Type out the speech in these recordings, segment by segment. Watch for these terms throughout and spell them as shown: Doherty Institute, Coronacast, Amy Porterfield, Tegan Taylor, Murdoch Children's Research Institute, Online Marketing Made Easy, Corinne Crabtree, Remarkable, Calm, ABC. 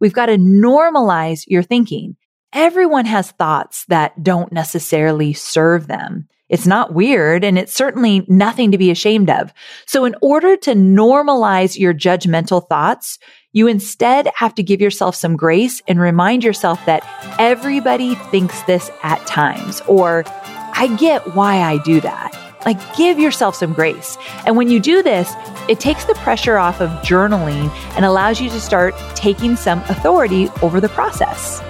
We've got to normalize your thinking. Everyone has thoughts that don't necessarily serve them. It's not weird, and it's certainly nothing to be ashamed of. So in order to normalize your judgmental thoughts, you instead have to give yourself some grace and remind yourself that everybody thinks this at times, or I get why I do that. Like, give yourself some grace. And when you do this, it takes the pressure off of journaling and allows you to start taking some authority over the process.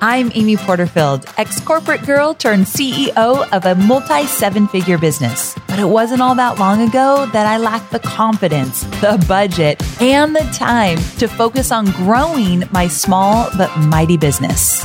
I'm Amy Porterfield, ex-corporate girl turned CEO of a multi-seven-figure business. But it wasn't all that long ago that I lacked the confidence, the budget, and the time to focus on growing my small but mighty business.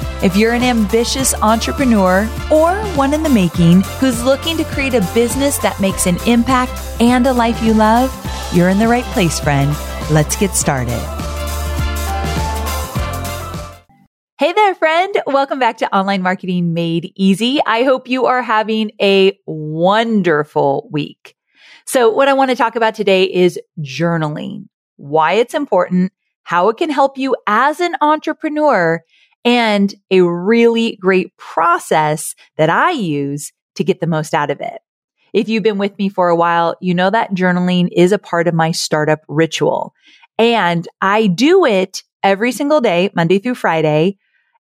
If you're an ambitious entrepreneur or one in the making who's looking to create a business that makes an impact and a life you love, you're in the right place, friend. Let's get started. Hey there, friend. Welcome back to Online Marketing Made Easy. I hope you are having a wonderful week. So what I want to talk about today is journaling, why it's important, how it can help you as an entrepreneur, and a really great process that I use to get the most out of it. If you've been with me for a while, you know that journaling is a part of my startup ritual. And I do it every single day, Monday through Friday.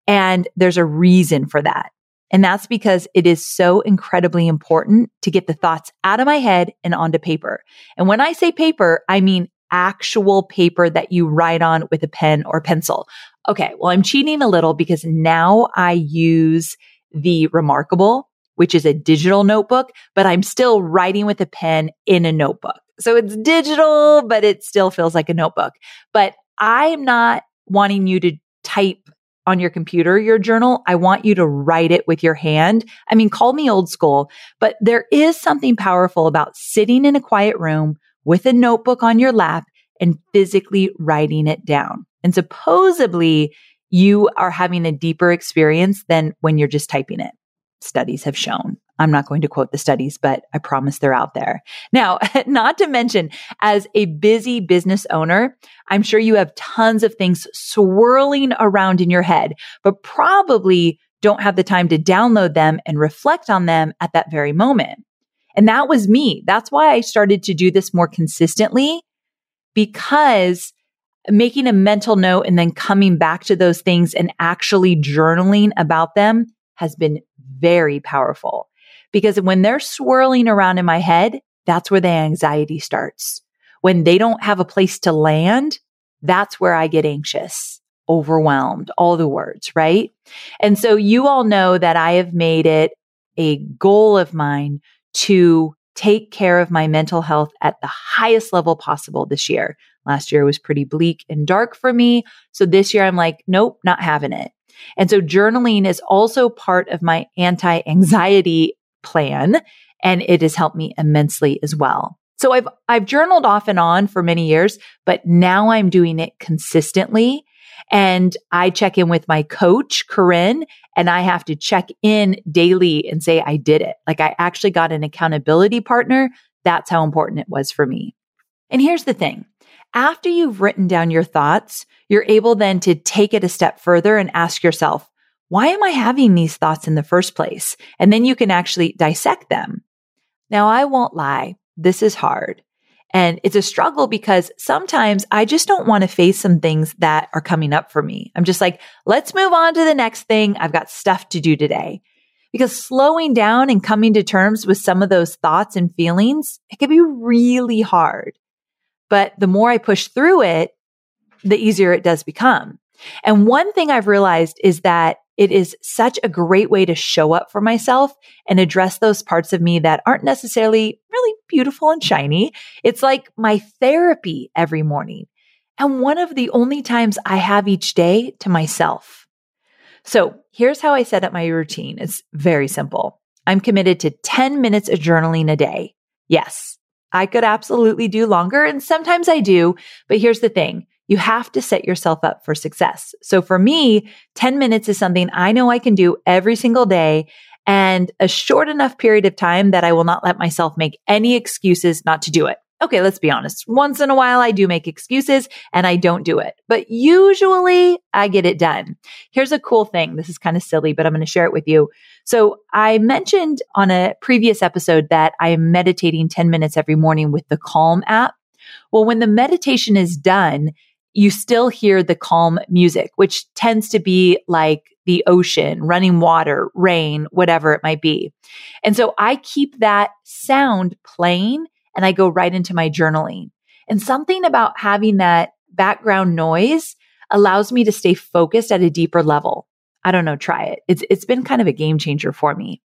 And there's a reason for that. And that's because it is so incredibly important to get the thoughts out of my head and onto paper. And when I say paper, I mean actual paper that you write on with a pen or pencil. Okay, well, I'm cheating a little because now I use the Remarkable, which is a digital notebook, but I'm still writing with a pen in a notebook. So it's digital, but it still feels like a notebook. But I'm not wanting you to type on your computer, your journal. I want you to write it with your hand. I mean, call me old school, but there is something powerful about sitting in a quiet room with a notebook on your lap and physically writing it down. And supposedly you are having a deeper experience than when you're just typing it. Studies have shown. I'm not going to quote the studies, but I promise they're out there. Now, not to mention, as a busy business owner, I'm sure you have tons of things swirling around in your head, but probably don't have the time to download them and reflect on them at that very moment. And that was me. That's why I started to do this more consistently, because making a mental note and then coming back to those things and actually journaling about them has been very powerful. Because when they're swirling around in my head, that's where the anxiety starts. When they don't have a place to land, that's where I get anxious, overwhelmed, all the words, right? And so you all know that I have made it a goal of mine to take care of my mental health at the highest level possible this year. Last year was pretty bleak and dark for me. So this year I'm like, nope, not having it. And so journaling is also part of my anti-anxiety plan, and it has helped me immensely as well. So I've journaled off and on for many years, but now I'm doing it consistently. And I check in with my coach, Corinne, and I have to check in daily and say, I did it. Like, I actually got an accountability partner. That's how important it was for me. And here's the thing. After you've written down your thoughts, you're able then to take it a step further and ask yourself, why am I having these thoughts in the first place? And then you can actually dissect them. Now, I won't lie. This is hard. And it's a struggle because sometimes I just don't want to face some things that are coming up for me. I'm just like, let's move on to the next thing. I've got stuff to do today. Because slowing down and coming to terms with some of those thoughts and feelings, it can be really hard. But the more I push through it, the easier it does become. And one thing I've realized is that it is such a great way to show up for myself and address those parts of me that aren't necessarily really beautiful and shiny. It's like my therapy every morning, and one of the only times I have each day to myself. So here's how I set up my routine. It's very simple. I'm committed to 10 minutes of journaling a day. Yes, I could absolutely do longer, and sometimes I do, but here's the thing. You have to set yourself up for success. So for me, 10 minutes is something I know I can do every single day, and a short enough period of time that I will not let myself make any excuses not to do it. Okay, let's be honest. Once in a while, I do make excuses and I don't do it, but usually I get it done. Here's a cool thing. This is kind of silly, but I'm going to share it with you. So I mentioned on a previous episode that I am meditating 10 minutes every morning with the Calm app. Well, when the meditation is done, you still hear the calm music, which tends to be like the ocean, running water, rain, whatever it might be. And so I keep that sound playing and I go right into my journaling. And something about having that background noise allows me to stay focused at a deeper level. I don't know, try it. It's been kind of a game changer for me.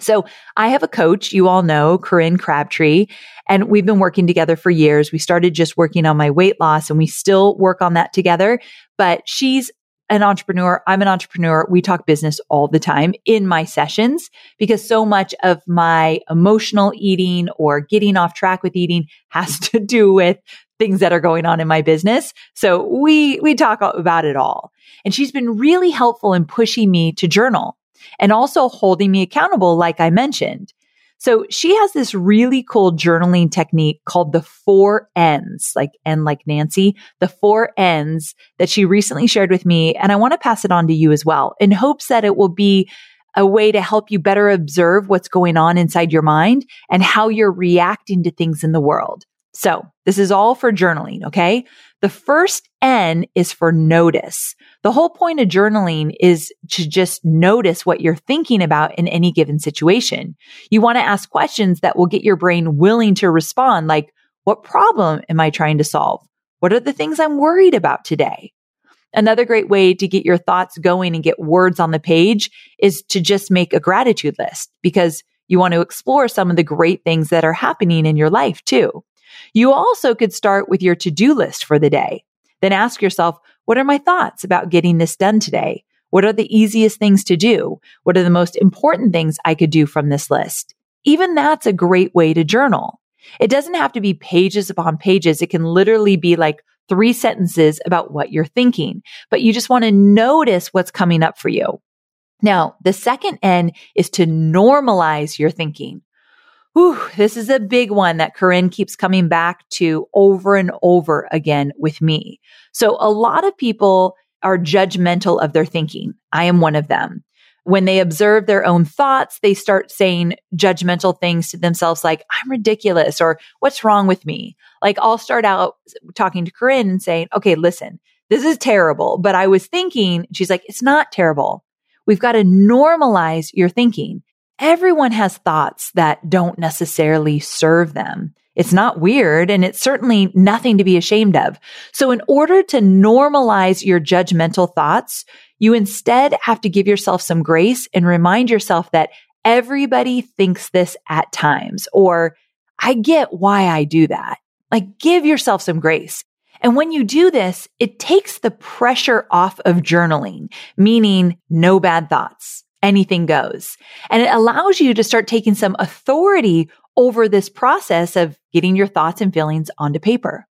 So I have a coach, you all know, Corinne Crabtree, and we've been working together for years. We started just working on my weight loss and we still work on that together, but she's an entrepreneur. I'm an entrepreneur. We talk business all the time in my sessions because so much of my emotional eating or getting off track with eating has to do with things that are going on in my business. So we talk about it all. And she's been really helpful in pushing me to journal and also holding me accountable, like I mentioned. So she has this really cool journaling technique called the 4 Ns, like N like Nancy, the 4 Ns that she recently shared with me. And I want to pass it on to you as well in hopes that it will be a way to help you better observe what's going on inside your mind and how you're reacting to things in the world. So this is all for journaling, okay? The first N is for notice. The whole point of journaling is to just notice what you're thinking about in any given situation. You want to ask questions that will get your brain willing to respond, like, what problem am I trying to solve? What are the things I'm worried about today? Another great way to get your thoughts going and get words on the page is to just make a gratitude list because you want to explore some of the great things that are happening in your life too. You also could start with your to-do list for the day. Then ask yourself, what are my thoughts about getting this done today? What are the easiest things to do? What are the most important things I could do from this list? Even that's a great way to journal. It doesn't have to be pages upon pages. It can literally be like 3 sentences about what you're thinking, but you just want to notice what's coming up for you. Now, the second N is to normalize your thinking. Whew, this is a big one that Corinne keeps coming back to over and over again with me. So a lot of people are judgmental of their thinking. I am one of them. When they observe their own thoughts, they start saying judgmental things to themselves like, I'm ridiculous or what's wrong with me? Like I'll start out talking to Corinne and saying, okay, listen, this is terrible, but I was thinking, she's like, it's not terrible. We've got to normalize your thinking. Everyone has thoughts that don't necessarily serve them. It's not weird, and it's certainly nothing to be ashamed of. So in order to normalize your judgmental thoughts, you instead have to give yourself some grace and remind yourself that everybody thinks this at times, or I get why I do that. Like give yourself some grace. And when you do this, it takes the pressure off of journaling, meaning no bad thoughts. Anything goes. And it allows you to start taking some authority over this process of getting your thoughts and feelings onto paper.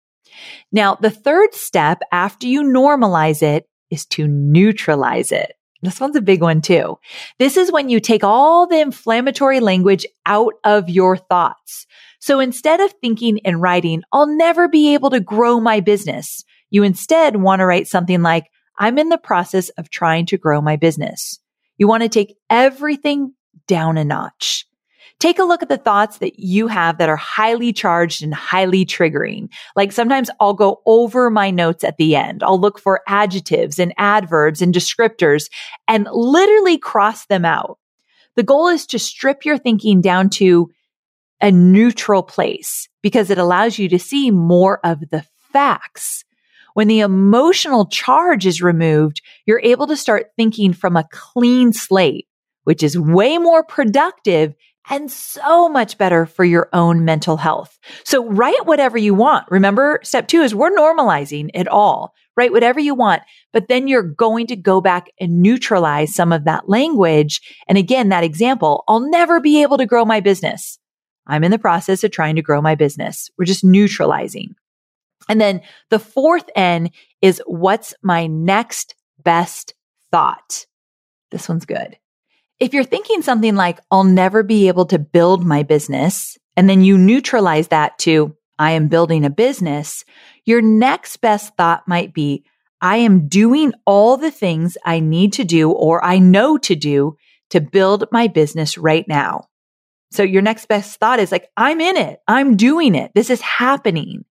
Now, the third step after you normalize it is to neutralize it. This one's a big one too. This is when you take all the inflammatory language out of your thoughts. So instead of thinking and writing, I'll never be able to grow my business, you instead want to write something like, I'm in the process of trying to grow my business. You want to take everything down a notch. Take a look at the thoughts that you have that are highly charged and highly triggering. Like sometimes I'll go over my notes at the end. I'll look for adjectives and adverbs and descriptors and literally cross them out. The goal is to strip your thinking down to a neutral place because it allows you to see more of the facts. When the emotional charge is removed, you're able to start thinking from a clean slate, which is way more productive and so much better for your own mental health. So write whatever you want. Remember, step 2 is we're normalizing it all. right? Whatever you want. But then you're going to go back and neutralize some of that language. And again, that example, I'll never be able to grow my business. I'm in the process of trying to grow my business. We're just neutralizing. And then the fourth N is, what's my next best thought? This one's good. If you're thinking something like, I'll never be able to build my business, and then you neutralize that to, I am building a business, your next best thought might be, I am doing all the things I need to do or I know to do to build my business right now. So your next best thought is like, I'm in it. I'm doing it. This is happening.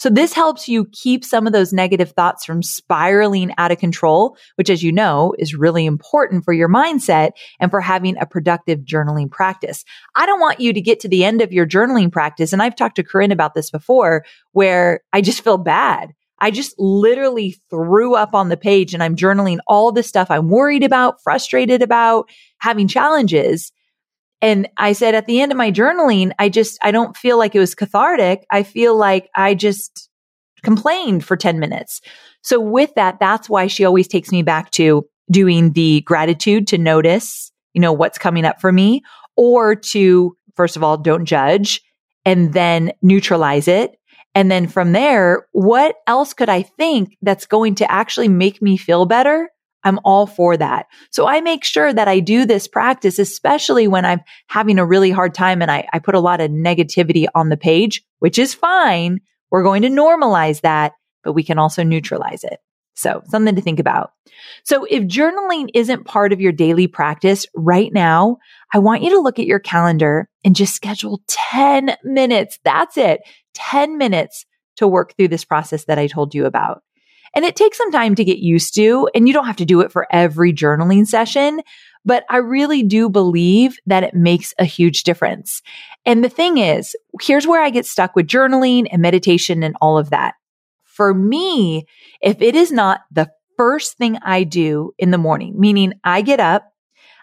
So this helps you keep some of those negative thoughts from spiraling out of control, which, as you know, is really important for your mindset and for having a productive journaling practice. I don't want you to get to the end of your journaling practice, and I've talked to Corinne about this before, where I just feel bad. I just literally threw up on the page and I'm journaling all the stuff I'm worried about, frustrated about, having challenges. And I said, at the end of my journaling, I don't feel like it was cathartic. I feel like I just complained for 10 minutes. So with that, that's why she always takes me back to doing the gratitude to notice, what's coming up for me, or to, first of all, don't judge and then neutralize it. And then from there, what else could I think that's going to actually make me feel better? I'm all for that. So I make sure that I do this practice, especially when I'm having a really hard time and I put a lot of negativity on the page, which is fine. We're going to normalize that, but we can also neutralize it. So something to think about. So if journaling isn't part of your daily practice right now, I want you to look at your calendar and just schedule 10 minutes. That's it. 10 minutes to work through this process that I told you about. And it takes some time to get used to, and you don't have to do it for every journaling session, but I really do believe that it makes a huge difference. And the thing is, here's where I get stuck with journaling and meditation and all of that. For me, if it is not the first thing I do in the morning, meaning I get up,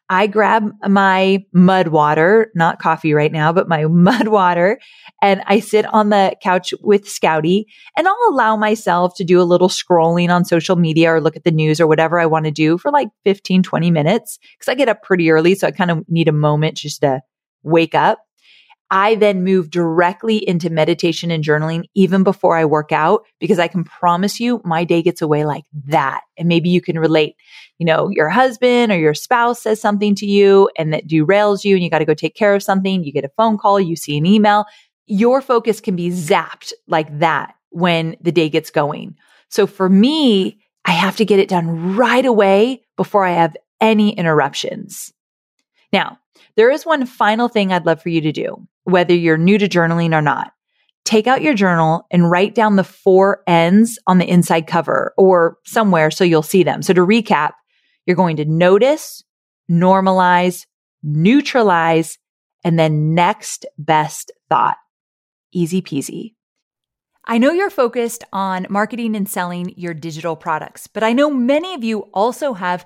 I grab my mud water, not coffee right now, but my mud water, and I sit on the couch with Scouty, and I'll allow myself to do a little scrolling on social media or look at the news or whatever I want to do for like 15, 20 minutes, because I get up pretty early. So I kind of need a moment just to wake up. I then move directly into meditation and journaling even before I work out, because I can promise you my day gets away like that. And maybe you can relate, your husband or your spouse says something to you and that derails you and you got to go take care of something. You get a phone call, you see an email, your focus can be zapped like that when the day gets going. So for me, I have to get it done right away before I have any interruptions. Now, there is one final thing I'd love for you to do, whether you're new to journaling or not. Take out your journal and write down the 4 N's on the inside cover or somewhere so you'll see them. So to recap, you're going to notice, normalize, neutralize, and then next best thought. Easy peasy. I know you're focused on marketing and selling your digital products, but I know many of you also have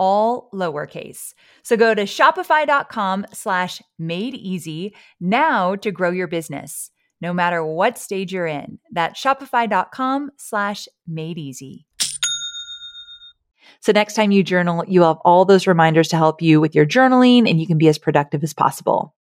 All lowercase. So go to shopify.com/madeeasy now to grow your business, no matter what stage you're in. That's shopify.com/madeeasy. So next time you journal, you'll have all those reminders to help you with your journaling and you can be as productive as possible.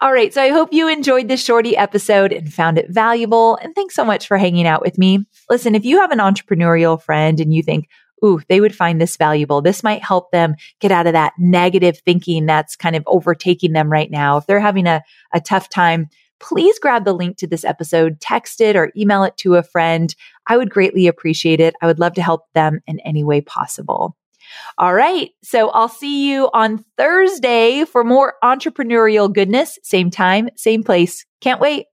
All right. So I hope you enjoyed this shorty episode and found it valuable. And thanks so much for hanging out with me. Listen, if you have an entrepreneurial friend and you think, ooh, they would find this valuable, this might help them get out of that negative thinking that's kind of overtaking them right now. If they're having a tough time, please grab the link to this episode, text it or email it to a friend. I would greatly appreciate it. I would love to help them in any way possible. All right. So I'll see you on Thursday for more entrepreneurial goodness. Same time, same place. Can't wait.